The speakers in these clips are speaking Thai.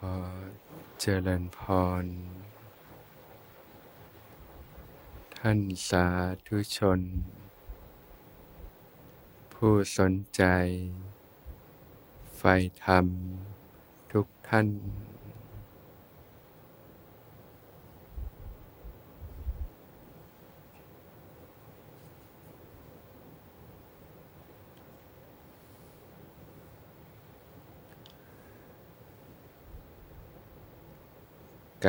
เจริญพรท่านสาธุชนผู้สนใจใฝ่ธรรมทุกท่าน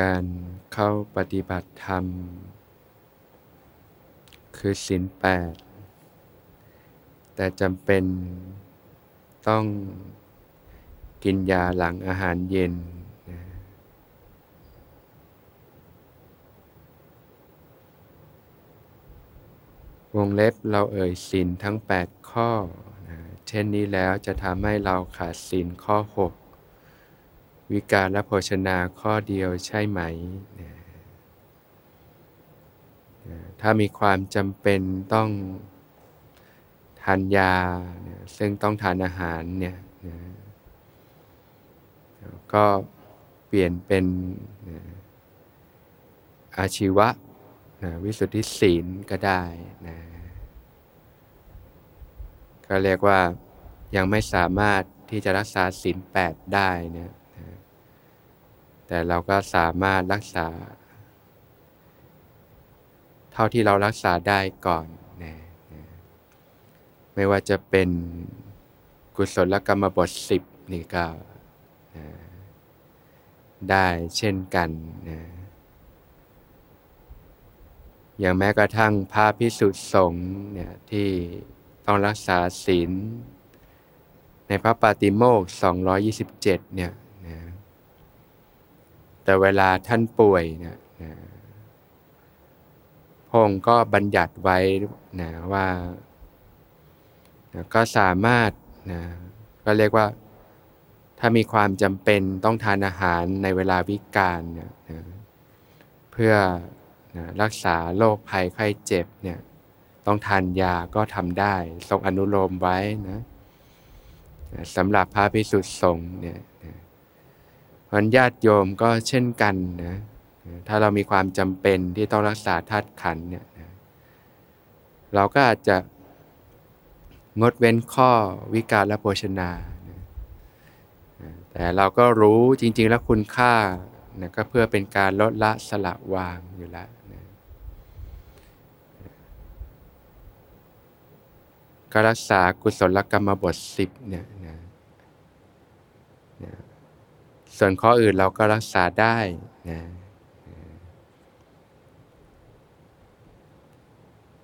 การเข้าปฏิบัติธรรมคือศีล8แต่จำเป็นต้องกินยาหลังอาหารเย็นวงเล็บเราเอ่ยศีลทั้ง8ข้อเช่นนี้แล้วจะทำให้เราขาดศีลข้อ6วิกาลโภชนาข้อเดียวใช่ไหมถ้ามีความจำเป็นต้องทานยาซึ่งต้องทานอาหารเนี่ยก็เปลี่ยนเป็นอาชีวะวิสุทธิศีลก็ได้นะก็เรียกว่ายังไม่สามารถที่จะรักษาศีล8ได้นะแต่เราก็สามารถรักษาเท่าที่เรารักษาได้ก่อนนะไม่ว่าจะเป็นกุศลกรรมบท10นี่ก็ได้เช่นกันนะอย่างแม้กระทั่งพระภิกษุสงฆ์เนี่ยที่ต้องรักษาศีลในพระปาติโมกข์227เนี่ยนะแต่เวลาท่านป่วยเนี่ยนะพระองค์ก็บัญญัติไว้นะว่านะก็สามารถนะก็เรียกว่าถ้ามีความจำเป็นต้องทานอาหารในเวลาวิกาลเนี่ยนะเพื่อนะรักษาโรคภัยไข้เจ็บเนี่ยต้องทานยาก็ทำได้ทรงอนุโลมไว้นะสำหรับพระภิกษุสงฆ์เนี่ยวันญาติโยมก็เช่นกันนะถ้าเรามีความจำเป็นที่ต้องรักษาธาตุขันธ์เนี่ยเราก็อาจจะงดเว้นข้อวิกาลโภชนาแต่เราก็รู้จริงๆแล้วคุณค่านะก็เพื่อเป็นการลดละสละวางอยู่แล้วนะก็รักษากุศลกรรมบท10เนี่ยนะส่วนข้ออื่นเราก็รักษาได้นะ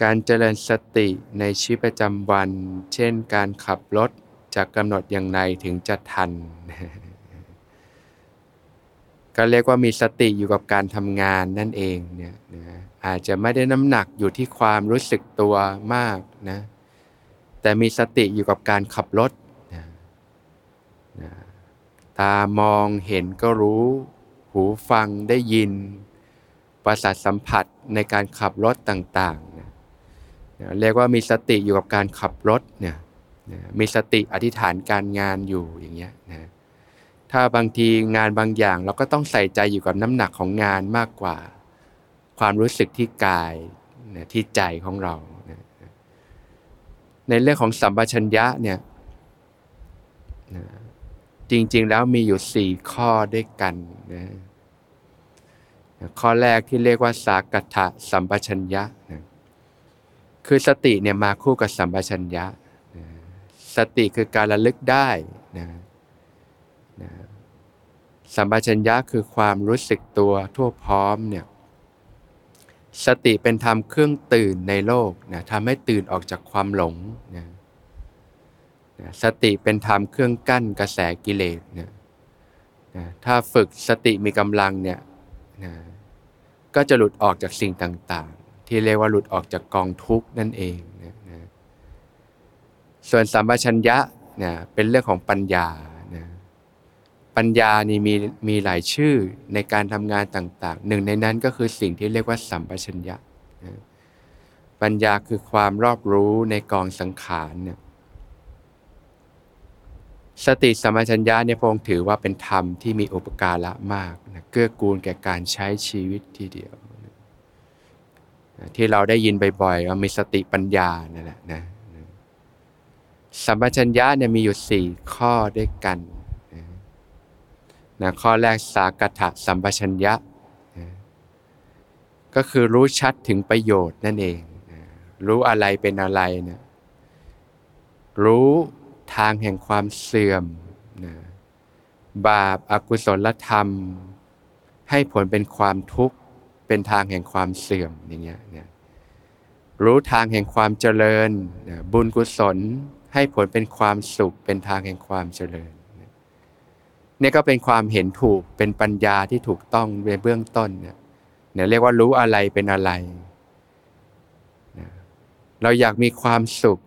การเจริญสติในชีวิตประจำวันเช่นการขับรถจะกำหนดอย่างไรถึงจะทันก็เรียกว่ามีสติอยู่กับการทำงานนั่นเองเนี่ยนะอาจจะไม่ได้น้ำหนักอยู่ที่ความรู้สึกตัวมากนะแต่มีสติอยู่กับการขับรถนะนะตามองเห็นก็รู้หูฟังได้ยินประสาทสัมผัสในการขับรถต่างๆนะเรียกว่ามีสติอยู่กับการขับรถเนี่ยนะมีสติอธิษฐานการงานอยู่อย่างเงี้ยนะถ้าบางทีงานบางอย่างเราก็ต้องใส่ใจอยู่กับน้ำหนักของงานมากกว่าความรู้สึกที่กายนะที่ใจของเรานะในเรื่องของสัมปชัญญะเนี่ยนะจริงๆแล้วมีอยู่4ข้อด้วยกันนะข้อแรกที่เรียกว่าสากัตถะสัมปชัญญะนะคือสติเนี่ยมาคู่กับสัมปชัญญะนะสติคือการระลึกได้นะนะสัมปชัญญะคือความรู้สึกตัวทั่วพร้อมเนี่ยสติเป็นธรรมเครื่องตื่นในโลกนะทำให้ตื่นออกจากความหลงนะสติเป็นธรรมเครื่องกั้นกระแสกิเลสเนี่ยนะถ้าฝึกสติมีกำลังเนี่ยนะก็จะหลุดออกจากสิ่งต่างๆที่เรียกว่าหลุดออกจากกองทุกข์นั่นเองนะนะส่วนสัมปชัญญะเนี่ยเป็นเรื่องของปัญญานะปัญญานี่มีหลายชื่อในการทำงานต่างๆหนึ่งในนั้นก็คือสิ่งที่เรียกว่าสัมปชัญญะนะปัญญาคือความรอบรู้ในกองสังขารเนี่ย สติสัมปชัญญะเนี่ยพระองค์ถือว่าเป็นธรรมที่มีอุปการะมากนะเกื้อกูลแก่การใช้ชีวิตทีเดียวนะที่เราได้ยินบ่อยๆว่ามีสติปัญญานั่นแหละนะสัมปชัญญะเนี่ยมีอยู่4ข้อด้วยกันนะข้อแรกสากถะสัมปชัญญะนะก็คือรู้ชัดถึงประโยชน์นั่นเองนะรู้อะไรเป็นอะไรนะรู้ทางแห่งความเสื่อมนะบาปอกุศลธรรมให้ผลเป็นความทุกข์เป็นทางแห่งความเสื่อมอย่างเงี้ยนะรู้ทางแห่งความเจริญนะบุญกุศลให้ผลเป็นความสุขเป็นทางแห่งความเจริญนะนี่ก็เป็นความเห็นถูกเป็นปัญญาที่ถูกต้องในเบื้องต้นเนี่ยเรียกว่ารู้อะไรเป็นอะไรนะเราอยากมีความสุข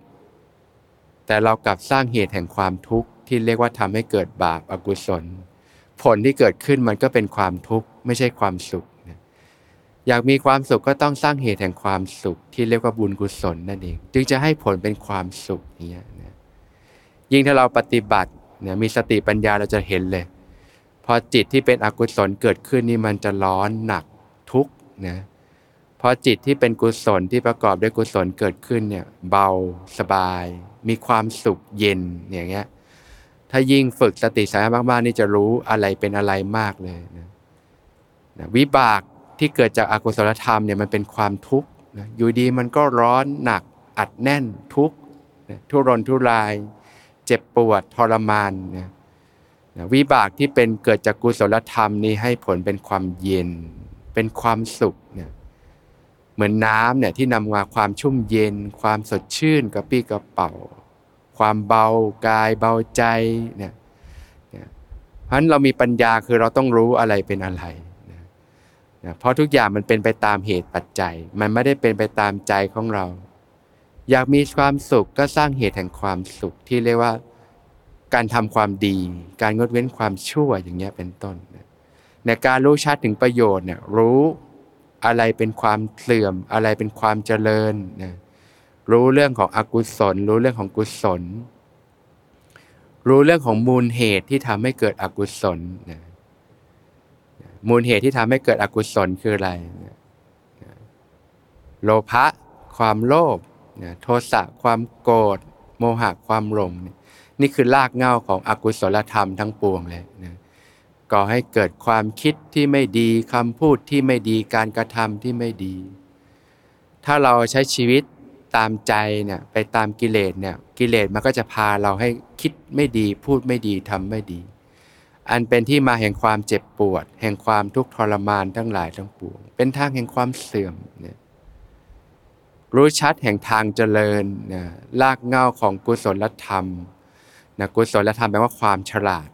แต่เรากลับสร้างเหตุแห่งความทุกข์ที่เรียกว่าทำให้เกิดบาปอกุศลผลที่เกิดขึ้นมันก็เป็นความทุกข์ไม่ใช่ความสุขนะอยากมีความสุขก็ต้องสร้างเหตุแห่งความสุขที่เรียกว่าบุญกุศลนั่นเองจึงจะให้ผลเป็นความสุขเนี่ยนะยิ่งถ้าเราปฏิบัติเนี่ยมีสติปัญญาเราจะเห็นเลยพอจิตที่เป็นอกุศลเกิดขึ้นนี่มันจะร้อนหนักทุกข์นะพอจิตที่เป็นกุศลที่ประกอบด้วยกุศลเกิดขึ้นเนี่ยเบาสบายมีความสุขเย็นอย่างเงี้ยถ้ายิ่งฝึกสติสัมปชัญญะมากๆนี่จะรู้อะไรเป็นอะไรมากเลยนะวิบากที่เกิดจากอกุศลธรรมเนี่ยมันเป็นความทุกข์นะอยู่ดีมันก็ร้อนหนักอัดแน่นทุกข์นะทุรนทุรายเจ็บปวดทรมานนะวิบากที่เป็นเกิดจากกุศลธรรมนี่ให้ผลเป็นความเย็นเป็นความสุขนะเหมือนน้ำเนี่ยที่นำมาความชุ่มเย็นความสดชื่นกระปี้กระเป๋าความเบากายเบาใจเนี่ยเพราะฉะนั้นเรามีปัญญาคือเราต้องรู้อะไรเป็นอะไรนะเพราะทุกอย่างมันเป็นไปตามเหตุปัจจัยมันไม่ได้เป็นไปตามใจของเราอยากมีความสุขก็สร้างเหตุแห่งความสุขที่เรียกว่าการทำความดีการงดเว้นความชั่วอย่างเงี้ยเป็นต้นในการรู้ชัดถึงประโยชน์เนี่ยรู้อะไรเป็นความเสื่อมอะไรเป็นความเจริญนะรู้เรื่องของอกุศลรู้เรื่องของกุศลรู้เรื่องของมูลเหตุที่ทำให้เกิดอกุศลนะมูลเหตุที่ทำให้เกิดอกุศลคืออะไรนะโลภะความโลภนะโทสะความโกรธโมหะความหลงนี่คือรากเหง้าของอกุศลธรรมทั้งปวงเลยนะก่อให้เกิดความคิดที่ไม่ดีคำพูดที่ไม่ดีการกระทำที่ไม่ดีถ้าเราใช้ชีวิตตามใจเนี่ยไปตามกิเลสเนี่ยกิเลสมันก็จะพาเราให้คิดไม่ดีพูดไม่ดีทำไม่ดีอันเป็นที่มาแห่งความเจ็บปวดแห่งความทุกข์ทรมานทั้งหลายทั้งปวงเป็นทางแห่งความเสื่อมเนี่ยรู้ชัดแห่งทางเจริญนะรากเหง้าของกุศลธรรมนะกุศลธรรมแปลว่าความฉลาด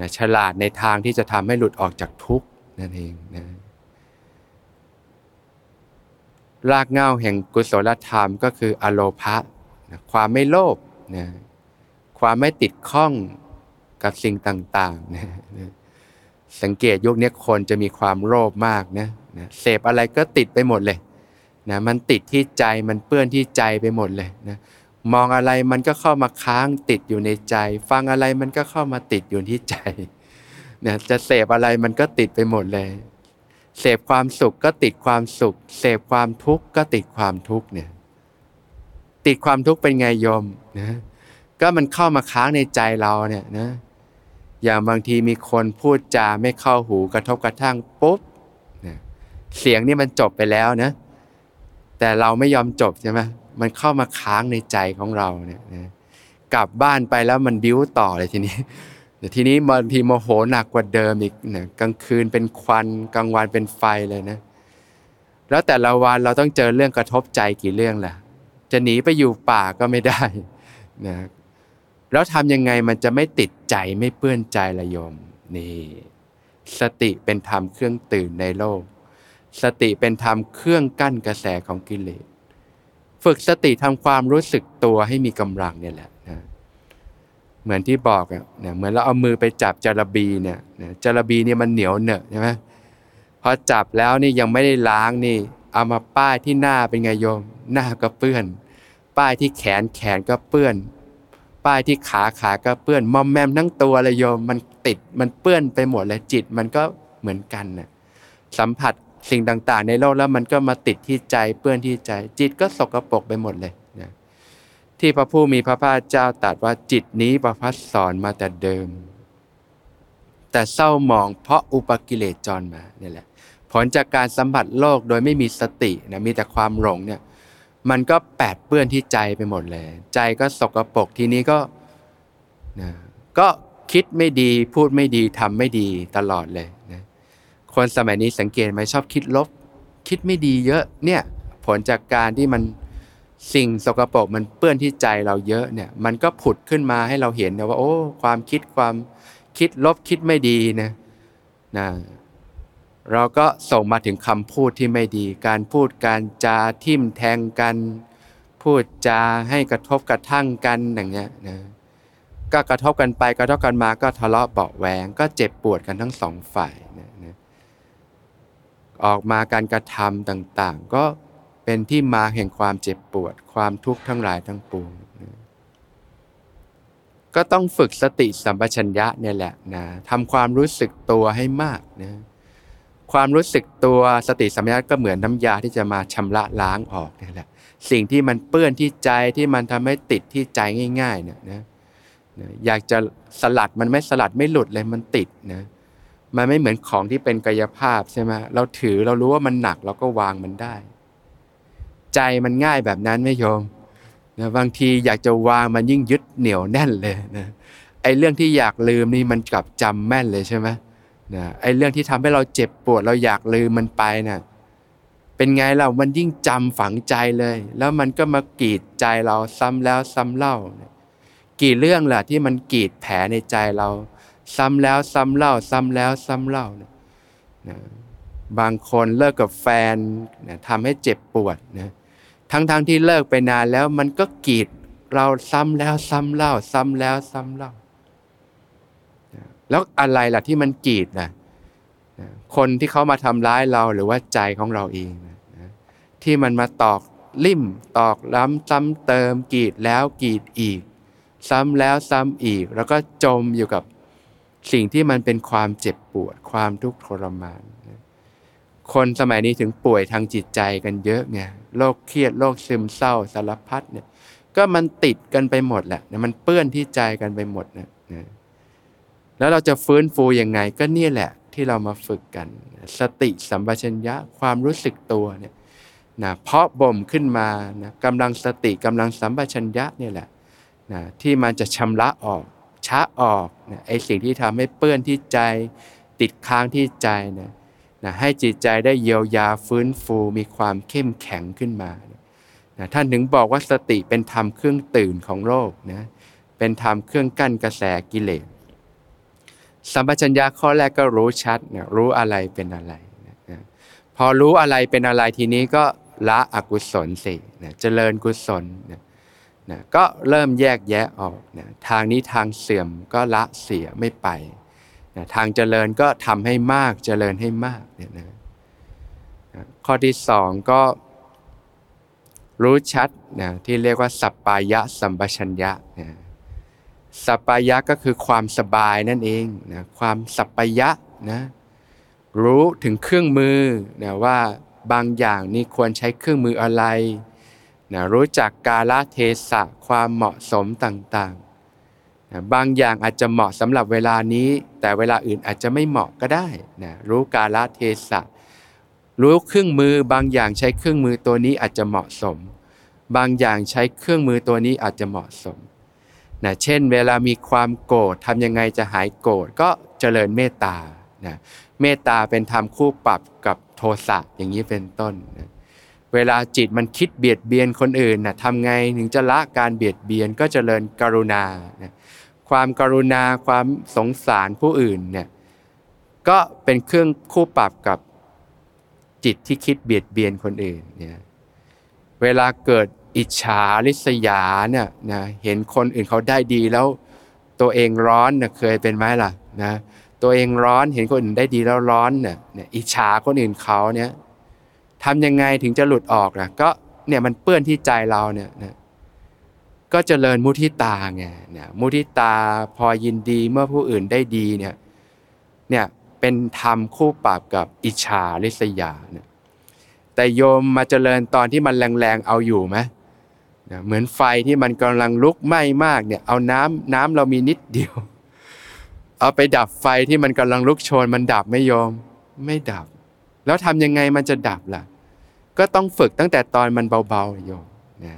นะฉลาดในทางที่จะทำให้หลุดออกจากทุกข์นั่นเองนะรากเหง้าแห่งกุศลธรรมก็คืออโลภะนะความไม่โลภนะความไม่ติดข้องกับสิ่งต่างๆนะสังเกตยุคนี้คนจะมีความโลภมากนะเสพอะไรก็ติดไปหมดเลยนะมันติดที่ใจมันเปื้อนที่ใจไปหมดเลยนะมองอะไรมันก็เข้ามาค้างติดอยู่ในใจฟังอะไรมันก็เข้ามาติดอยู่ที่ใจเนี่ยจะเสพอะไรมันก็ติดไปหมดเลยเสพความสุขก็ติดความสุขเสพความทุกข์ก็ติดความทุกข์เนี่ยติดความทุกข์เป็นไงโยมนะก็มันเข้ามาค้างในใจเราเนี่ยนะอย่างบางทีมีคนพูดจาไม่เข้าหูกระทบกระทั่งปุ๊บนะเสียงนี่มันจบไปแล้วนะแต่เราไม่ยอมจบใช่ไหมมันเข้ามาค้างในใจของเราเนี่ยนะกลับบ้านไปแล้วมันบิ้วต่อเลยทีนี้แต่ทีนี้บางทีโมโหหนักกว่าเดิมอีกนะกลางคืนเป็นควันกลางวันเป็นไฟเลยนะแล้วแต่ละวันเราต้องเจอเรื่องกระทบใจกี่เรื่องล่ะจะหนีไปอยู่ป่าก็ไม่ได้นะแล้วทำยังไงมันจะไม่ติดใจไม่เปื้อนใจละโยมนี่สติเป็นธรรมเครื่องตื่นในโลกสติเป็นธรรมเครื่องกั้นกระแสของกิเลสฝึกสติทำความรู้สึกตัวให้มีกำลังเนี่ยแหละนะเหมือนที่บอกอ่ะนะเหมือนเราเอามือไปจับจระบีเนี่ยนะจระบีเนี่ยมันเหนียวเหนอะใช่ไหมพอจับแล้วนี่ยังไม่ได้ล้างนี่เอามาป้ายที่หน้าเป็นไงโยมหน้าก็เปื้อนป้ายที่แขนก็เปื้อน ป้ายที่ขาก็เปื้อนมอมแมมทั้งตัวเลยโยมมันติดมันเปื้อนไปหมดเลยจิตมันก็เหมือนกันน่ะสัมผัสสิ่งต่างๆในโลกแล้วมันก็มาติดที่ใจเปื้อนที่ใจจิตก็สกปรกไปหมดเลยนะที่พระผู้มีพระภาคเจ้าตรัสว่าจิตนี้ประพัสสอนมาแต่เดิมแต่เศร้าหมองเพราะอุปกิเลสจรมานี่แหละผลจากการสัมผัสโลกโดยไม่มีสตินะมีแต่ความหลงเนี่ยมันก็แปดเปื้อนที่ใจไปหมดเลยใจก็สกปรกทีนี้ก็นะก็คิดไม่ดีพูดไม่ดีทำไม่ดีตลอดเลยนะคนสมัยนี้สังเกตไหมชอบคิดลบคิดไม่ดีเยอะเนี่ยผลจากการที่มันสิ่งสกปรกมันเปื้อนที่ใจเราเยอะเนี่ยมันก็ผุดขึ้นมาให้เราเห็นนะว่าโอ้ความคิดลบคิดไม่ดีนะเราก็ส่งมาถึงคำพูดที่ไม่ดีการพูดการจาทิ่มแทงกันพูดจาให้กระทบกระทั่งกันอย่างเงี้ยนะก็กระทบกันไปกระทบกันมาก็ทะเลาะเบาะแว้งก็เจ็บปวดกันทั้งสองฝ่ายนะออกมาการกระทำต่างๆก็เป็นที่มาแห่งความเจ็บปวดความทุกข์ทั้งหลายทั้งปวงนะก็ต้องฝึกสติสัมปชัญญะเนี่ยแหละนะทำความรู้สึกตัวให้มากนะความรู้สึกตัวสติสัมปชัญญะก็เหมือนน้ำยาที่จะมาชำระล้างออกนี่แหละสิ่งที่มันเปื้อนที่ใจที่มันทำให้ติดที่ใจง่ายๆเนี่ยนะอยากจะสลัดมันไม่สลัดไม่หลุดเลยมันติดนะมันไม่เหมือนของที่เป็นกายภาพใช่ไหมเราถือเรารู้ว่ามันหนักเราก็วางมันได้ใจมันง่ายแบบนั้นไม่ยอมนะบางทีอยากจะวางมันยิ่งยึดเหนี่ยวแน่นเลยนะไอ้เรื่องที่อยากลืมนี่มันกลับจำแม่นเลยใช่ไหมนะไอ้เรื่องที่ทำให้เราเจ็บปวดเราอยากลืมมันไปนะเป็นไงเรามันยิ่งจำฝังใจเลยแล้วมันก็มากีดใจเราซ้ำแล้วซ้ำเล่านะกี่เรื่องล่ะที่มันกีดแผลในใจเราซ้ำแล้วซ้ำเล่าซ้ำแล้วซ้ำเล่านะนะบางคนเลิกกับแฟนนะทำให้เจ็บปวดนะทั้งที่เลิกไปนานแล้วมันก็กีดเราซ้ำแล้วซ้ำเล่าซ้ำแล้วซ้ำเล่าแล้วอะไรล่ะที่มันกีดนะคนที่เขามาทำร้ายเราหรือว่าใจของเราเองนะที่มันมาตอกลิ่มตอกล้ำซ้ำเติมกีดแล้วกีดอีกซ้ำแล้วซ้ำอีกแล้วก็จมอยู่กับสิ่งที่มันเป็นความเจ็บปวดความทุกข์ทรมานคนสมัยนี้ถึงป่วยทางจิตใจกันเยอะไงโรคเครียดโรคซึมเศร้าสารพัดเนี่ยก็มันติดกันไปหมดแหละมันเปื้อนที่ใจกันไปหมดนะแล้วเราจะฟื้นฟูยังไงก็นี่แหละที่เรามาฝึกกันสติสัมปชัญญะความรู้สึกตัวเนี่ยนะเพาะบ่มขึ้นมานะกำลังสติกำลังสัมปชัญญะนี่แหละนะที่มันจะชำระออกชะออกนะไอ้สิ่งที่ทำให้เปื้อนที่ใจติดค้างที่ใจนะให้จิตใจได้เยียวยาฟื้นฟูมีความเข้มแข็งขึ้นมานะท่านถึงบอกว่าสติเป็นธรรมเครื่องตื่นของโลกนะเป็นธรรมเครื่องกั้นกระแสกิเลสสัมปชัญญะข้อแรกก็รู้ชัดนะรู้อะไรเป็นอะไรนะพอรู้อะไรเป็นอะไรทีนี้ก็ละอกุศลสินะเจริญกุศลนะก็เริ่มแยกแยะออกนะทางนี้ทางเสื่อมก็ละเสียไม่ไปนะทางเจริญก็ทำให้มากเจริญให้มากเนี่ยนะข้อที่สองก็รู้ชัดนะที่เรียกว่าสัปปายะสัมปชัญญะนะสัปปายะก็คือความสบายนั่นเองนะความสัปปายะนะรู้ถึงเครื่องมือนะว่าบางอย่างนี่ควรใช้เครื่องมืออะไรนะรู้จักกาลเทศะความเหมาะสมต่างๆนะบางอย่างอาจจะเหมาะสำหรับเวลานี้แต่เวลาอื่นอาจจะไม่เหมาะก็ได้นะรู้กาลเทศะรู้เครื่องมือบางอย่างใช้เครื่องมือตัวนี้อาจจะเหมาะสมบางอย่างใช้เครื่องมือตัวนี้อาจจะเหมาะสมนะเช่นเวลามีความโกรธทำยังไงจะหายโกรธก็เจริญเมตตานะเมตตาเป็นธรรมคู่ปรับกับโทสะอย่างนี้เป็นต้นนะเวลาจิตมันคิดเบียดเบียนคนอื่นนะทำไงถึงจะละการเบียดเบียนก็เจริญกรุณานะความกรุณาความสงสารผู้อื่นเนี่ยก็เป็นเครื่องคู่ปรับกับจิตที่คิดเบียดเบียนคนอื่นเนี่ยเวลาเกิดอิจฉาริษยาเนี่ยนะเห็นคนอื่นเขาได้ดีแล้วตัวเองร้อนนะเคยเป็นไหมล่ะนะตัวเองร้อนเห็นคนอื่นได้ดีแล้วร้อนเนี่ยอิจฉาคนอื่นเขาเนี่ยทำยังไงถึงจะหลุดออกนะก็เนี่ยมันเปื้อนที่ใจเราเนี่ยนะ ก็เจริญมุทิตาไงเนี่ยมุทิตาพอยินดีเมื่อผู้อื่นได้ดีเนี่ยเป็นธรรมคู่ปราบกับอิจฉาริษยาเนี่ยแต่โยมมาเจริญตอนที่มันแรงๆเอาอยู่มั้ยเหมือนไฟที่มันกำลังลุกไหม้มากเนี่ยเอาน้ำเรามีนิดเดียวเอาไปดับไฟที่มันกำลังลุกโชนมันดับไม่โยมไม่ดับแล้วทำยังไงมันจะดับล่ะก็ต้องฝึกตั้งแต่ตอนมันเบาๆโยมนะ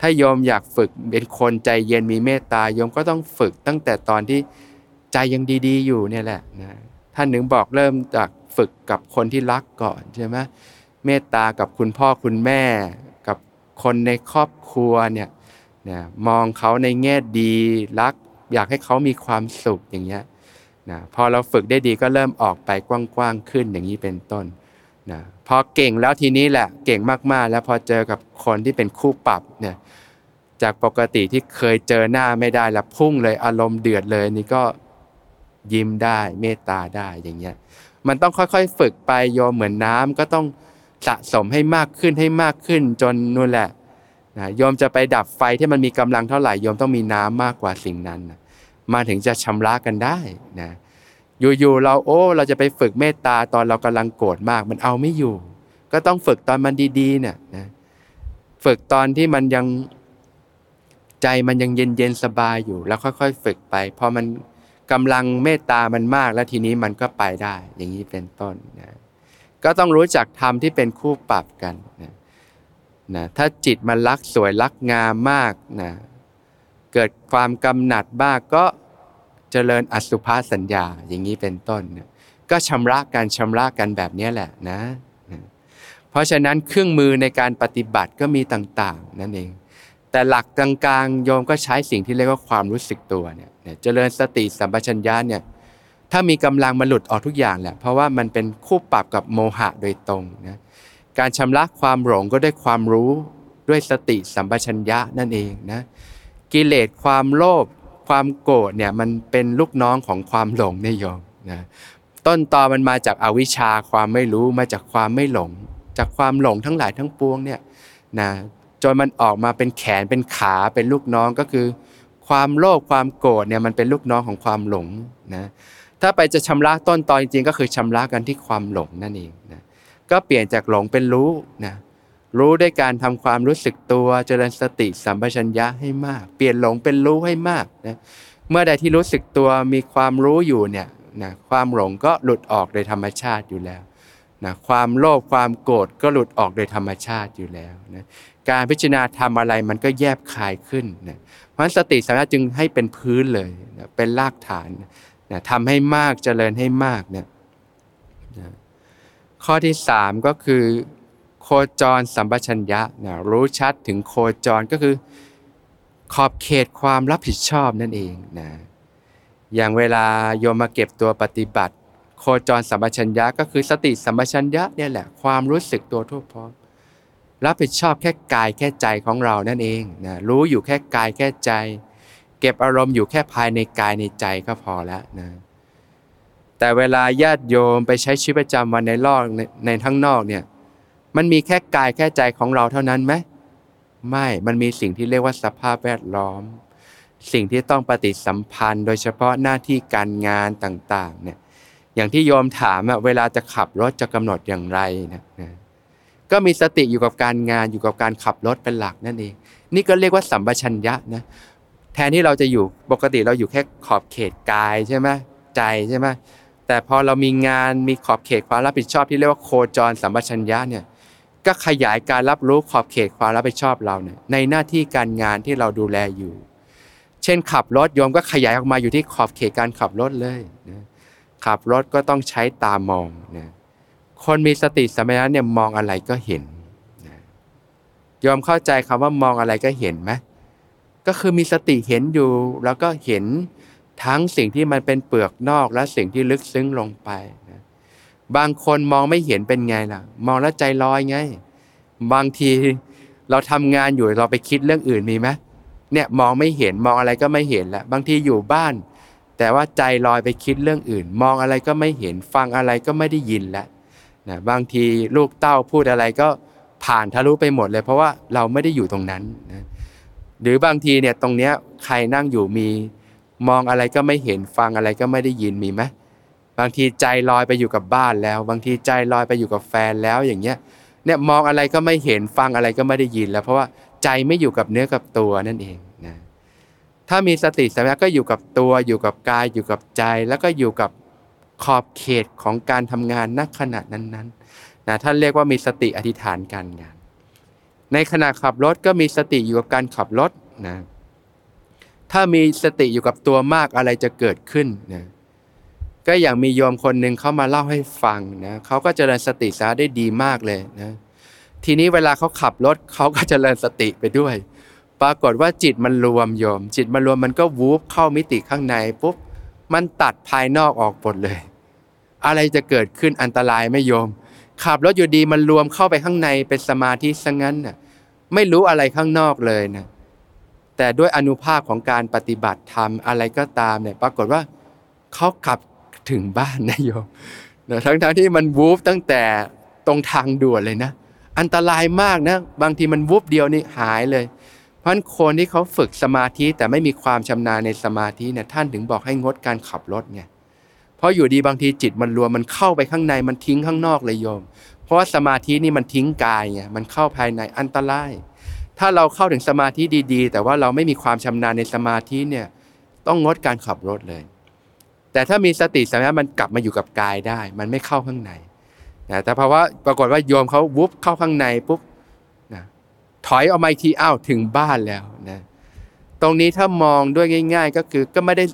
ถ้าโยมอยากฝึกเป็นคนใจเย็นมีเมตตาโยมก็ต้องฝึกตั้งแต่ตอนที่ใจยังดีๆอยู่เนี่ยแหละนะท่านหนึ่งบอกเริ่มจากฝึกกับคนที่รักก่อนใช่ไหมเมตตากับคุณพ่อคุณแม่กับคนในครอบครัวเนี่ยนะมองเขาในแง่ดีรักอยากให้เขามีความสุขอย่างเงี้ยนะพอเราฝึกได้ดีก็เริ่มออกไปกว้างๆขึ้นอย่างนี้เป็นต้นนะพอเก่งแล้วทีนี้แหละเก่งมากๆแล้วพอเจอกับคนที่เป็นคู่ปรับเนี่ยจากปกติที่เคยเจอหน้าไม่ได้แล้วพุ่งเลยอารมณ์เดือดเลยนี่ก็ยิ้มได้เมตตาได้อย่างเงี้ยมันต้องค่อยๆฝึกไปโยมเหมือนน้ำก็ต้องสะสมให้มากขึ้นให้มากขึ้นจนนู่นแหละนะโยมจะไปดับไฟที่มันมีกำลังเท่าไหร่โยมต้องมีน้ำมากกว่าสิ่งนั้นนะมาถึงจะชำระกันได้นะอยู่ๆเราจะไปฝึกเมตตาตอนเรากำลังโกรธมากมันเอาไม่อยู่ก็ต้องฝึกตอนมันดีๆเนี่ยนะฝึกตอนที่มันยังใจมันยังเย็นๆสบายอยู่แล้วค่อยๆฝึกไปพอมันกำลังเมตตามันมากแล้วทีนี้มันก็ไปได้อย่างนี้เป็นต้นนะก็ต้องรู้จักธรรมที่เป็นคู่ปรับกันนะถ้าจิตมันรักสวยรักงามมากนะเกิดความกำหนัดบ้างก็เจริญอสุภะสัญญาอย่างนี้เป็นต้นนะก็ชำระกันแบบนี้แหละนะเพราะฉะนั้นเครื่องมือในการปฏิบัติก็มีต่างๆนั่นเองแต่หลักกลางๆโยมก็ใช้สิ่งที่เรียกว่าความรู้สึกตัวเนี่ยเจริญสติสัมปชัญญะเนี่ยถ้ามีกำลังมันหลุดออกทุกอย่างแหละเพราะว่ามันเป็นคู่ปรับกับโมหะโดยตรงนะการชำระความหลงก็ด้วยความรู้ด้วยสติสัมปชัญญะนั่นเองนะกิเลสความโลภความโกรธเนี่ยมันเป็นลูกน้องของความหลงในโยมนะต้นตอมันมาจากอวิชชาความไม่รู้มาจากความไม่หลงจากความหลงทั้งหลายทั้งปวงเนี่ยนะจนมันออกมาเป็นแขนเป็นขาเป็นลูกน้องก็คือความโลภความโกรธเนี่ยมันเป็นลูกน้องของความหลงนะถ้าไปจะชำระต้นตอจริงๆก็คือชำระกันที่ความหลงนั่นเองนะก็เปลี่ยนจากหลงเป็นรู้นะรู้ด้วยการทำความรู้สึกตัวเจริญสติสัมปชัญญะให้มากเปลี่ยนหลงเป็นรู้ให้มากนะเมื่อใดที่รู้สึกตัวมีความรู้อยู่เนี่ยนะความหลงก็หลุดออกโดยธรรมชาติอยู่แล้วนะความโลภความโกรธก็หลุดออกโดยธรรมชาติอยู่แล้วนะการพิจารณาทำอะไรมันก็แยบคายขึ้นนะเพราะฉะนั้นสติสัมปชัญญะจึงให้เป็นพื้นเลยนะเป็นรากฐานนะทำให้มากเจริญให้มากเนี่ยนะข้อที่3ก็คือโคจรสัมปชัญญะนะรู้ชัดถึงโคจรก็คือขอบเขตความรับผิดชอบนั่นเองนะอย่างเวลาโยมมาเก็บตัวปฏิบัติโคจรสัมปชัญญะก็คือสติสัมปชัญญะเนี่ยแหละความรู้สึกตัวทั่วพร้อมรับผิดชอบแค่กายแค่ใจของเรานั่นเองนะรู้อยู่แค่กายแค่ใจเก็บอารมณ์อยู่แค่ภายในกายในใจก็พอแล้วนะแต่เวลาญาติโยมไปใช้ชีวิตประจำวันในโลกในข้างนอกเนี่ยมันมีแค่กายแค่ใจของเราเท่านั้นไหมไม่มันมีสิ่งที่เรียกว่าสภาพแวดล้อมสิ่งที่ต้องปฏิสัมพันธ์โดยเฉพาะหน้าที่การงานต่างๆเนี่ยอย่างที่โยมถามเวลาจะขับรถจะกำหนดอย่างไรนะก็มีสติอยู่กับการงานอยู่กับการขับรถเป็นหลักนั่นเองนี่ก็เรียกว่าสัมปชัญญะนะแทนที่เราจะอยู่ปกติเราอยู่แค่ขอบเขตกายใช่ไหมใจใช่ไหมแต่พอเรามีงานมีขอบเขตความรับผิดชอบที่เรียกว่าโคจรสัมปชัญญะเนี่ยก็ขยายการรับรู้ขอบเขตความรับผิดชอบเราเนี่ยในหน้าที่การงานที่เราดูแลอยู่เช่นขับรถโยมก็ขยายออกมาอยู่ที่ขอบเขตการขับรถเลยนะขับรถก็ต้องใช้ตามองนะคนมีสติสัมปชัญญะเนี่ยมองอะไรก็เห็นนะโยมเข้าใจคำว่ามองอะไรก็เห็นไหมก็คือมีสติเห็นอยู่แล้วก็เห็นทั้งสิ่งที่มันเป็นเปลือกนอกและสิ่งที่ลึกซึ้งลงไปนะบางคนมองไม่เห็นเป็นไงล่ะมองแล้วใจลอยไงบางทีเราทำงานอยู่เราไปคิดเรื่องอื่นมีไหมเนี่ยมองไม่เห็นมองอะไรก็ไม่เห็นละบางทีอยู่บ้านแต่ว่าใจลอยไปคิดเรื่องอื่นมองอะไรก็ไม่เห็นฟังอะไรก็ไม่ได้ยินละนะบางทีลูกเต้าพูดอะไรก็ผ่านทะลุไปหมดเลยเพราะว่าเราไม่ได้อยู่ตรงนั้นนะ หรือบางทีเนี่ยตรงเนี้ยใครนั่งอยู่มีมองอะไรก็ไม่เห็นฟังอะไรก็ไม่ได้ยินมีไหมบางทีใจลอยไปอยู่กับบ้านแล้วบางทีใจลอยไปอยู่กับแฟนแล้วอย่างเงี้ยเนี่ยมองอะไรก็ไม่เห็นฟังอะไรก็ไม่ได้ยินแล้วเพราะว่าใจไม่อยู่กับเนื้อกับตัวนั่นเองนะถ้ามีสติสัมปชัญญะก็อยู่กับตัวอยู่กับกายอยู่กับใจแล้วก็อยู่กับขอบเขตของการทำงานณขณะนั้นๆนะท่านเรียกว่ามีสติอธิษฐานการงานในขณะขับรถก็มีสติอยู่กับการขับรถนะถ้ามีสติอยู่กับตัวมากอะไรจะเกิดขึ้นนะก็อย่างมีโยมคนหนึ่งเขามาเล่าให้ฟังนะเขาก็เจริญสติได้ดีมากเลยนะทีนี้เวลาเขาขับรถเขาก็เจริญสติไปด้วยปรากฏว่าจิตมันรวมโยมจิตมันรวมมันก็วูบเข้ามิติข้างในปุ๊บมันตัดภายนอกออกหมดเลยอะไรจะเกิดขึ้นอันตรายไหมโยมขับรถอยู่ดีมันรวมเข้าไปข้างในเป็นสมาธิซะงั้นน่ะไม่รู้อะไรข้างนอกเลยนะแต่ด้วยอานุภาพของการปฏิบัติธรรมอะไรก็ตามเนี่ยปรากฏว่าเขาขับถึงบ้านนะโยมนะทั้งที่มันวูบตั้งแต่ตรงทางด่วนเลยนะอันตรายมากนะบางทีมันวูบเดียวนี่หายเลยเพราะฉะนั้นคนที่เขาฝึกสมาธิแต่ไม่มีความชำนาญในสมาธิเนี่ยท่านถึงบอกให้งดการขับรถไงเพราะอยู่ดีบางทีจิตมันรวมมันเข้าไปข้างในมันทิ้งข้างนอกเลยโยมเพราะว่าสมาธินี่มันทิ้งกายไงมันเข้าภายในอันตรายถ้าเราเข้าถึงสมาธิดีๆแต่ว่าเราไม่มีความชำนาญในสมาธิเนี่ยต้องงดการขับรถเลยแต่ถ้ามีสติสัมปชัญญะมันกลับมาอยู่กับกายได้มันไม่เข้าข้างในนะแต่เพราะว่าปรากฏว่าโยมเขาวุบเข้าข้างในปุ๊บนะถอยออกมาอีกทีอ้าวถึงบ้านแล้วนะตรงนี้ถ้ามองด้วยง่ายๆก็คือก็ไม่ได้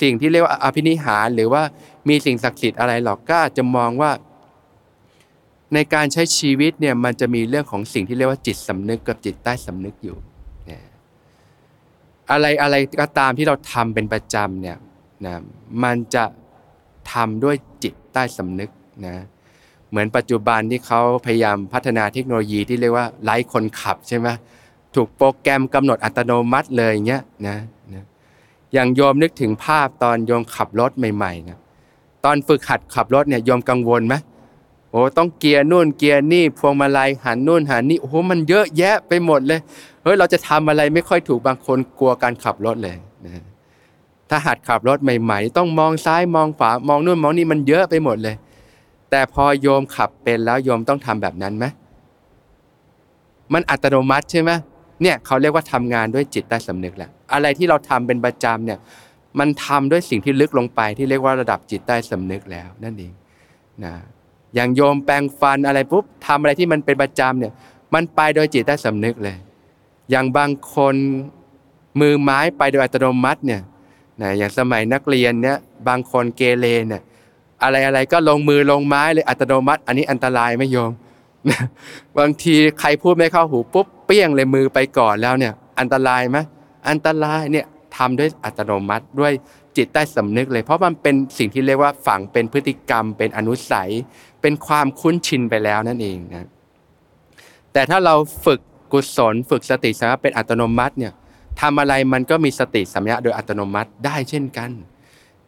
สิ่งที่เรียกว่าอภินิหารหรือว่ามีสิ่งศักดิ์สิทธิ์อะไรหรอกก็อาจจะมองว่าในการใช้ชีวิตเนี่ยมันจะมีเรื่องของสิ่งที่เรียกว่าจิตสำนึกกับจิตใต้สำนึกอยู่นะอะไรก็ตามที่เราทำเป็นประจำเนี่ยนะมันจะทำด้วยจิตใต้สำนึกนะเหมือนปัจจุบันที่เขาพยายามพัฒนาเทคโนโลยีที่เรียกว่าไร้คนขับใช่ไหมถูกโปรแกรมกำหนดอัตโนมัติเลยอย่างเงี้ยนะอย่างโยมนึกถึงภาพตอนโยมขับรถใหม่ๆนะตอนฝึกหัดขับรถเนี่ยโยมกังวลไหมโอ้ต้องเกียร์นู่นเกียร์นี่พวงมาลัยหันนู่นหันนี่โอ้โหมันเยอะแยะไปหมดเลยเฮ้ยเราจะทำอะไรไม่ค่อยถูกบางคนกลัวการขับรถเลยนะถ้าหัดขับรถใหม่ๆต้องมองซ้ายมองขวามองนู่นมองนี่มันเยอะไปหมดเลยแต่พอโยมขับเป็นแล้วโยมต้องทำแบบนั้นไหมมันอัตโนมัติใช่ไหมเนี่ยเขาเรียกว่าทำงานด้วยจิตใต้สำนึกแหละอะไรที่เราทำเป็นประจำเนี่ยมันทำด้วยสิ่งที่ลึกลงไปที่เรียกว่าระดับจิตใต้สำนึกแล้วนั่นเองนะอย่างโยมแปรงฟันอะไรปุ๊บทำอะไรที่มันเป็นประจำเนี่ยมันไปโดยจิตใต้สำนึกเลยอย่างบางคนมือไม้ไปโดยอัตโนมัติเนี่ยนะอย่างสมัยนักเรียนเนี่ยบางคนเกเรเนี่ยอะไรก็ลงมือลงไม้เลยอัตโนมัติอันนี้อันตรายไหมโยมนะบางทีใครพูดไม่เข้าหูปุ๊บเปี้ยงเลยมือไปก่อนแล้วเนี่ยอันตรายไหมอันตรายเนี่ยทำด้วยอัตโนมัติด้วยจิตใต้สำนึกเลยเพราะมันเป็นสิ่งที่เรียกว่าฝังเป็นพฤติกรรมเป็นอนุสัยเป็นความคุ้นชินไปแล้วนั่นเองนะแต่ถ้าเราฝึกกุศลฝึกสติสัมปชัญญะเป็นอัตโนมัติเนี่ยทำอะไรมันก็มีสติสัมปชัญญะโดยอัตโนมัติได้เช่นกัน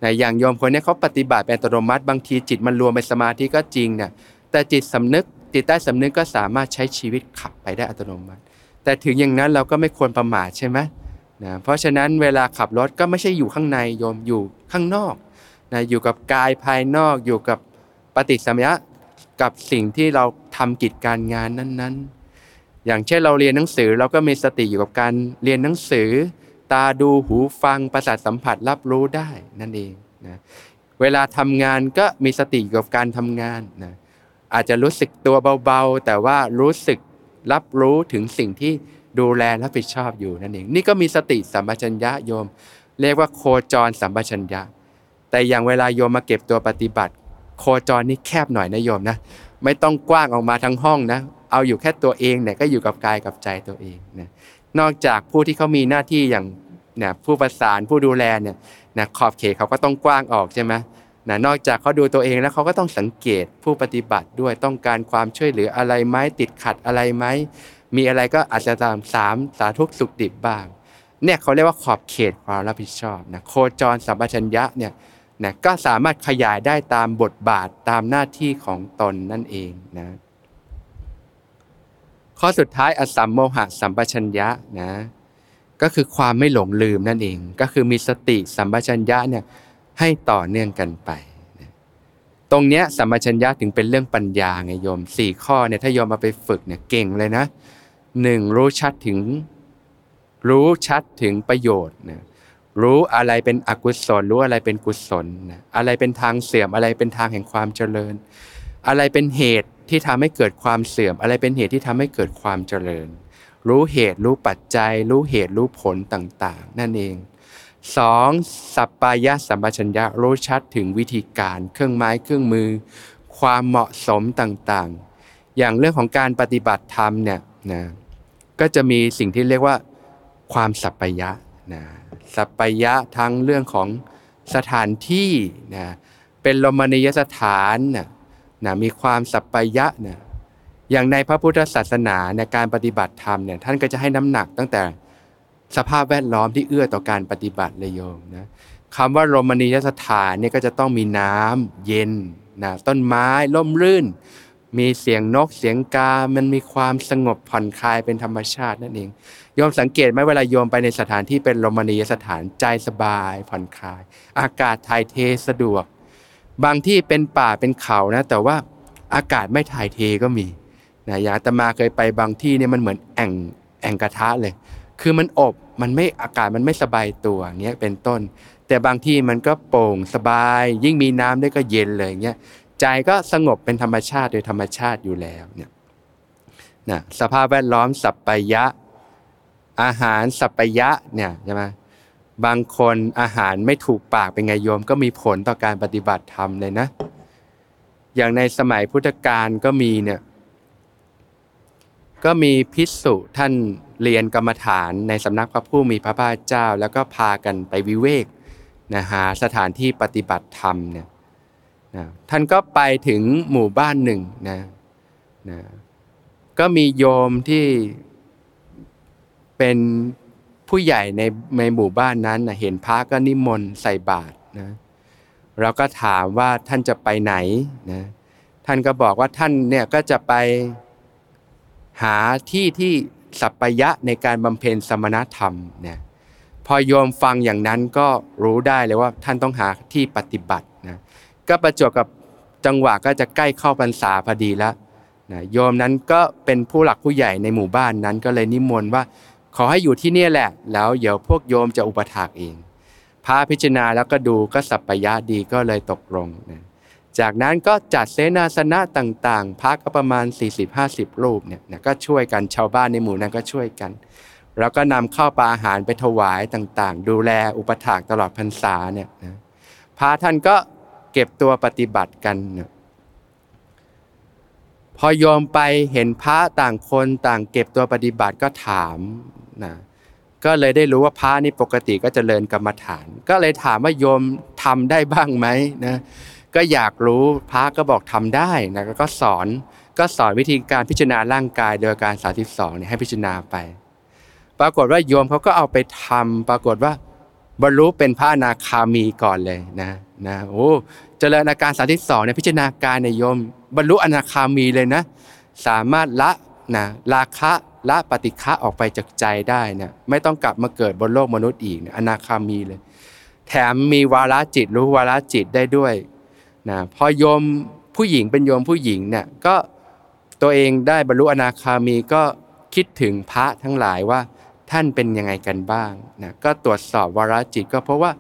นะอย่างโยมคนนี้เขาปฏิบัติเป็นอัตโนมัติบางทีจิตมันรวมเป็นสมาธิก็จริงเนี่ยแต่จิตสำนึกจิตใต้สำนึกก็สามารถใช้ชีวิตขับไปได้อัตโนมัติแต่ถึงอย่างนั้นเราก็ไม่ควรประมาทใช่ไหมนะเพราะฉะนั้นเวลาขับรถก็ไม่ใช่อยู่ข้างในโยมอยู่ข้างนอกนะอยู่กับกายภายนอกอยู่กับปฏิสัมพันธ์กับสิ่งที่เราทำกิจการงานนั้นๆอย่างเช่นเราเรียนหนังสือเราก็มีสติอยู่กับการเรียนหนังสือตาดูหูฟังประสาทสัมผัสรับรู้ได้นั่นเองนะเวลาทำงานก็มีสติอยู่กับการทำงานนะอาจจะรู้สึกตัวเบาๆแต่ว่ารู้สึกรับรู้ถึงสิ่งที่ดูแลรับผิดชอบอยู่นั่นเองนี่ก็มีสติสัมปชัญญะโยมเรียกว่าโคจรสัมปชัญญะแต่อย่างเวลาโยมมาเก็บตัวปฏิบัติโคจรนี่แคบหน่อยนะโยมนะไม่ต้องกว้างออกมาทั้งห้องนะเอาอยู่แค่ตัวเองเนี่ยก็อยู่กับกายกับใจตัวเองนะนอกจากผู้ที่เขามีหน้าที่อย่างเนี่ยผู้ประสานผู้ดูแลเนี่ยนะขอบเขตเขาก็ต้องกว้างออกใช่ไหมนะนอกจากเขาดูตัวเองแล้วเขาก็ต้องสังเกตผู้ปฏิบัติด้วยต้องการความช่วยเหลืออะไรไหมติดขัดอะไรไหมมีอะไรก็อาจจะตามสาธุสุขดิบบ้างเนี่ยเขาเรียกว่าขอบเขตความรับผิดชอบนะโคจรสัมปชัญญะเนี่ยนะก็สามารถขยายได้ตามบทบาทตามหน้าที่ของตนนั่นเองนะข้อสุดท้ายอสัมโมหะสัมปชัญญะนะ ก็คือความไม่หลงลืมนั่นเองก็คือมีสติสัมปชัญญะเนี่ยให้ต่อเนื่องกันไปตรงเนี้ยสัมปชัญญะถึงเป็นเรื่องปัญญาไงโยม4ข้อเนี่ยถ้าโยมมาไปฝึกเนี่ยเก่งเลยนะ1รู้ชัดถึงประโยชน์นะรู้อะไรเป็นอกุศลรู้อะไรเป็นกุศลนะอะไรเป็นทางเสื่อมอะไรเป็นทางแห่งความเจริญอะไรเป็นเหตุที่ทำให้เกิดความเสื่อมอะไรเป็นเหตุที่ทำให้เกิดความเจริญรู้เหตุรู้ปัจจัยรู้เหตุรู้ผลต่างๆนั่นเอง2สัปปายะสัมปชัญญะรู้ชัดถึงวิธีการเครื่องไม้เครื่องมือความเหมาะสมต่างๆอย่างเรื่องของการปฏิบัติธรรมเนี่ยนะก็จะมีสิ่งที่เรียกว่าความสัปปายะนะสัปปายะทั้งเรื่องของสถานที่นะเป็นรมณียสถานนะมีความสัปปายะนะอย่างในพระพุทธศาสนาในการปฏิบัติธรรมเนี่ยท่านก็จะให้น้ำหนักตั้งแต่สภาพแวดล้อมที่เอื้อต่อการปฏิบัติเลยโยมนะคำว่ารมณียสถานเนี่ยก็จะต้องมีน้ำเย็นนะต้นไม้ร่มรื่นมีเสียงนกเสียงกามันมีความสงบผ่อนคลายเป็นธรรมชาตินั่นเองโยมสังเกตไหมเวลาโยมไปในสถานที่เป็นรมณียสถานใจสบายผ่อนคลายอากาศถ่ายเทสะดวกบางที่เป็นป่าเป็นเขานะแต่ว่าอากาศไม่ถ่ายเทก็มีนะอย่างอาตมาเคยไปบางที่เนี่ยมันเหมือนแอ่งกระทะเลยคือมันอบมันไม่อากาศมันไม่สบายตัวเงี้ยเป็นต้นแต่บางที่มันก็โปร่งสบายยิ่งมีน้ำด้วยก็เย็นเลยเงี้ยใจก็สงบเป็นธรรมชาติโดยธรรมชาติอยู่แล้วเนี่ยนะสภาพแวดล้อมสัปปายะอาหารสัปปายะเนี่ยใช่ไหมบางคนอาหารไม่ถูกปากเป็นไงโยมก็มีผลต่อการปฏิบัติธรรมเลยนะอย่างในสมัยพุทธกาลก็มีภิกษุท่านเรียนกรรมฐานในสำนักพระผู้มีพระภาคเจ้าแล้วก็พากันไปวิเวกนะหาสถานที่ปฏิบัติธรรมเนี่ยนะท่านก็ไปถึงหมู่บ้านหนึ่งนะก็มีโยมที่เป็นผู้ใหญ่ในหมู่บ้านนั้นนะเห็นพระก็นิมนต์ใส่บาตรนะเราก็ถามว่าท่านจะไปไหนนะท่านก็บอกว่าท่านเนี่ยก็จะไปหาที่ที่สัปปายะในการบำเพ็ญสมณธรรมเนี่ยพอโยมฟังอย่างนั้นก็รู้ได้เลยว่าท่านต้องหาที่ปฏิบัตินะก็ประจวบกับจังหวะก็จะใกล้เข้าพรรษาพอดีแล้วนะโยมนั้นก็เป็นผู้หลักผู้ใหญ่ในหมู่บ้านนั้นก็เลยนิมนต์ว่าขอให้อยู่ที่นี่แหละแล้วเดี๋ยวพวกโยมจะอุปถากเองพาพิจารณาแล้วก็ดูก็สัปปายะดีก็เลยตกลงนะจากนั้นก็จัดเสนาสนะต่างๆพระก็ประมาณ 40-50 รูปเนี่ยก็ช่วยกันชาวบ้านในหมู่นั้นก็ช่วยกันแล้วก็นำข้าวปลาอาหารไปถวายต่างๆดูแลอุปถากตลอดพรรษาเนี่ยนะพระท่านก็เก็บตัวปฏิบัติกันนะพอโยมไปเห็นพระต่างคนต่างเก็บตัวปฏิบัติก็ถามนะก็เลยได้รู้ว่าพระนี่ปกติก็เจริญกรรมฐานก็เลยถามว่าโยมทำได้บ้างไหมนะก็อยากรู้พระก็บอกทำได้นะก็สอนวิธีการพิจารณาร่างกายโดยการ32เนี่ยให้พิจารณาไปปรากฏว่าโยมเขาก็เอาไปทำปรากฏว่าบรรลุเป็นพระอนาคามีก่อนเลยนะโอ้เจริญอาการ32เนี่ยพิจารณาการในโยมบรรลุอนาคามีเลยนะสามารถละนะราคะละปฏิฆะออกไปจากใจได้นะไม่ต้องกลับมาเกิดบนโลกมนุษย์อีกนะอนาคามีเลยแถมมีวาระจิตรู้วาระจิตได้ด้วยนะพอโยมผู้หญิงเป็นโยมผู้หญิงเนี่ยก็ตัวเองได้บรรลุอนาคามีก็คิดถึงพระทั้งหลายว่าท่านเป็นยังไงกันบ้างนะก็ตรวจสอบวาระจิตก็เพราะว่า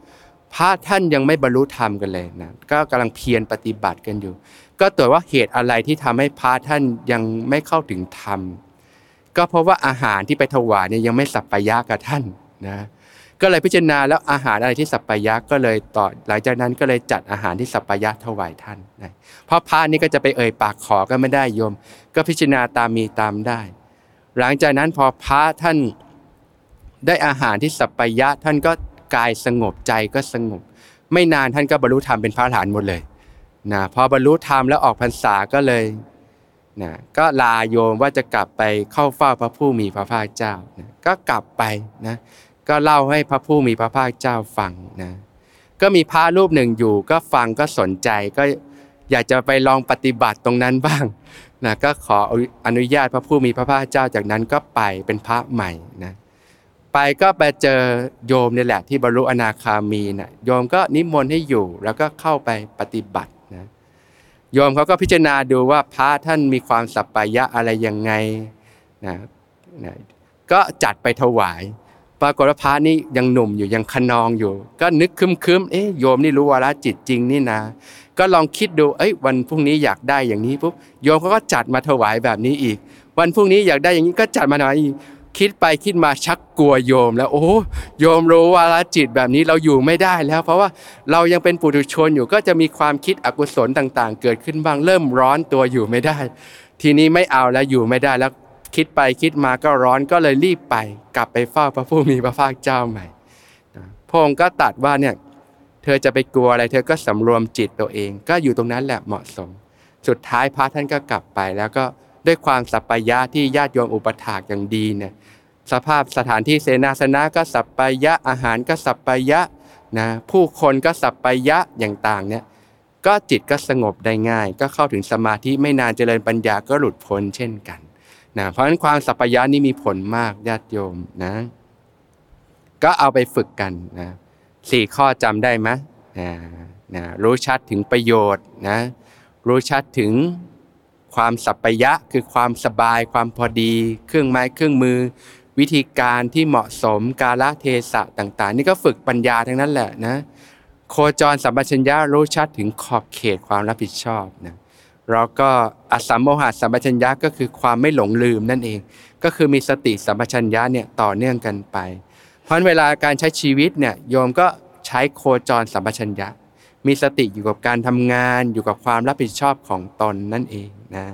พระท่านยังไม่บรรลุธรรมกันเลยนะก็กำลังเพียรปฏิบัติกันอยู่ก็ตรวจว่าเหตุอะไรที่ทำให้พระท่านยังไม่เข้าถึงธรรมก็เพราะว่าอาหารที่ไปถวายเนี่ยยังไม่สัปปายะกับท่านนะก็เลยพิจารณาแล้วอาหารอะไรที่สัปปายะก็เลยต่อหลังจากนั้นก็เลยจัดอาหารที่สัปปายะถวายท่านนะเพราะพระนี่ก็จะไปเอ่ยปากขอก็ไม่ได้โยมก็พิจารณาตามมีตามได้หลังจากนั้นพอพระท่านได้อาหารที่สัปปายะท่านก็กายสงบใจก็สงบไม่นานท่านก็บรรลุธรรมเป็นพระอรหันต์หมดเลยนะพอบรรลุธรรมแล้วออกพรรษาก็เลยนะก็ลาโยมว่าจะกลับไปเข้าเฝ้าพระผู้มีพระภาคเจ้านะก็กลับไปนะก็เล่าให้พระผู้มีพระภาคเจ้าฟังนะก็มีพระรูปหนึ่งอยู่ก็ฟังก็สนใจก็อยากจะไปลองปฏิบัติตรงนั้นบ้างนะก็ขออนุญาตพระผู้มีพระภาคเจ้าจากนั้นก็ไปเป็นพระใหม่นะ ไปก็ไปเจอโยมนี่แหละที่บรรลุอนาคามีนะโยมก็นิมนต์ให้อยู่แล้วก็เข้าไปปฏิบัตินะโยมเขาก็พิจารณาดูว่าพระท่านมีความสัปปายะอะไรยังไงนะก็จัดไปถวายปรากฏว่าพระนี่ยังหนุ่มอยู่ยังขนองอยู่ก็นึกคึมๆโยมนี่รู้วาระจิตจริงนี่นะก็ลองคิดดูวันพรุ่งนี้อยากได้อย่างนี้ปุ๊บโยมเขาก็จัดมาถวายแบบนี้อีกวันพรุ่งนี้อยากได้อย่างนี้ก็จัดมาหน่อยคิดไปคิดมาชักกลัวโยมแล้วโอ้โยมรู้วาระจิตแบบนี้เราอยู่ไม่ได้แล้วเพราะว่าเรายังเป็นปุถุชนอยู่ก็จะมีความคิดอกุศลต่างๆเกิดขึ้นบ้างเริ่มร้อนตัวอยู่ไม่ได้ทีนี้ไม่เอาแล้วอยู่ไม่ได้แล้วคิดไปคิดมาก็ร้อนก็เลยรีบไปกลับไปเฝ้าพระผู้มีพระภาคเจ้าใหม่พระองค์ก็ตรัสว่าเนี่ยเธอจะไปกลัวอะไรเธอก็สำรวมจิตตัวเองก็อยู่ตรงนั้นแหละเหมาะสมสุดท้ายพระท่านก็กลับไปแล้วก็ด้วยความสัปปายะที่ญาติโยมอุปถากอย่างดีเนี่ยสภาพสถานที่เสนาสนะก็สัปปายะอาหารก็สัปปายะนะผู้คนก็สัปปายะอย่างต่างเนี่ยก็จิตก็สงบได้ง่ายก็เข้าถึงสมาธิไม่นานเจริญปัญญาก็หลุดพ้นเช่นกันนะเพราะฉะนั้นความสัปปายะนี่มีผลมากญาติโยมนะก็เอาไปฝึกกันนะ4ข้อจำได้ไหมนะรู้ชัดถึงประโยชน์นะรู้ชัดถึงความสัปปายะคือความสบายความพอดีเครื่องไม้เครื่องมือวิธีการที่เหมาะสมกาลเทศะต่างๆนี่ก็ฝึกปัญญาทั้งนั้นแหละนะโคจรสัมปชัญญะรู้ชัดถึงขอบเขตความรับผิดชอบนะแล้วก็อสัมโมหะสัมปชัญญะก็คือความไม่หลงลืมนั่นเองก็คือมีสติสัมปชัญญะเนี่ยต่อเนื่องกันไปเพราะเวลาการใช้ชีวิตเนี่ยโยมก็ใช้โคจรสัมปชัญญะมีสติอยู่กับการทำงานอยู่กับความรับผิดชอบของตนนั่นเองนะ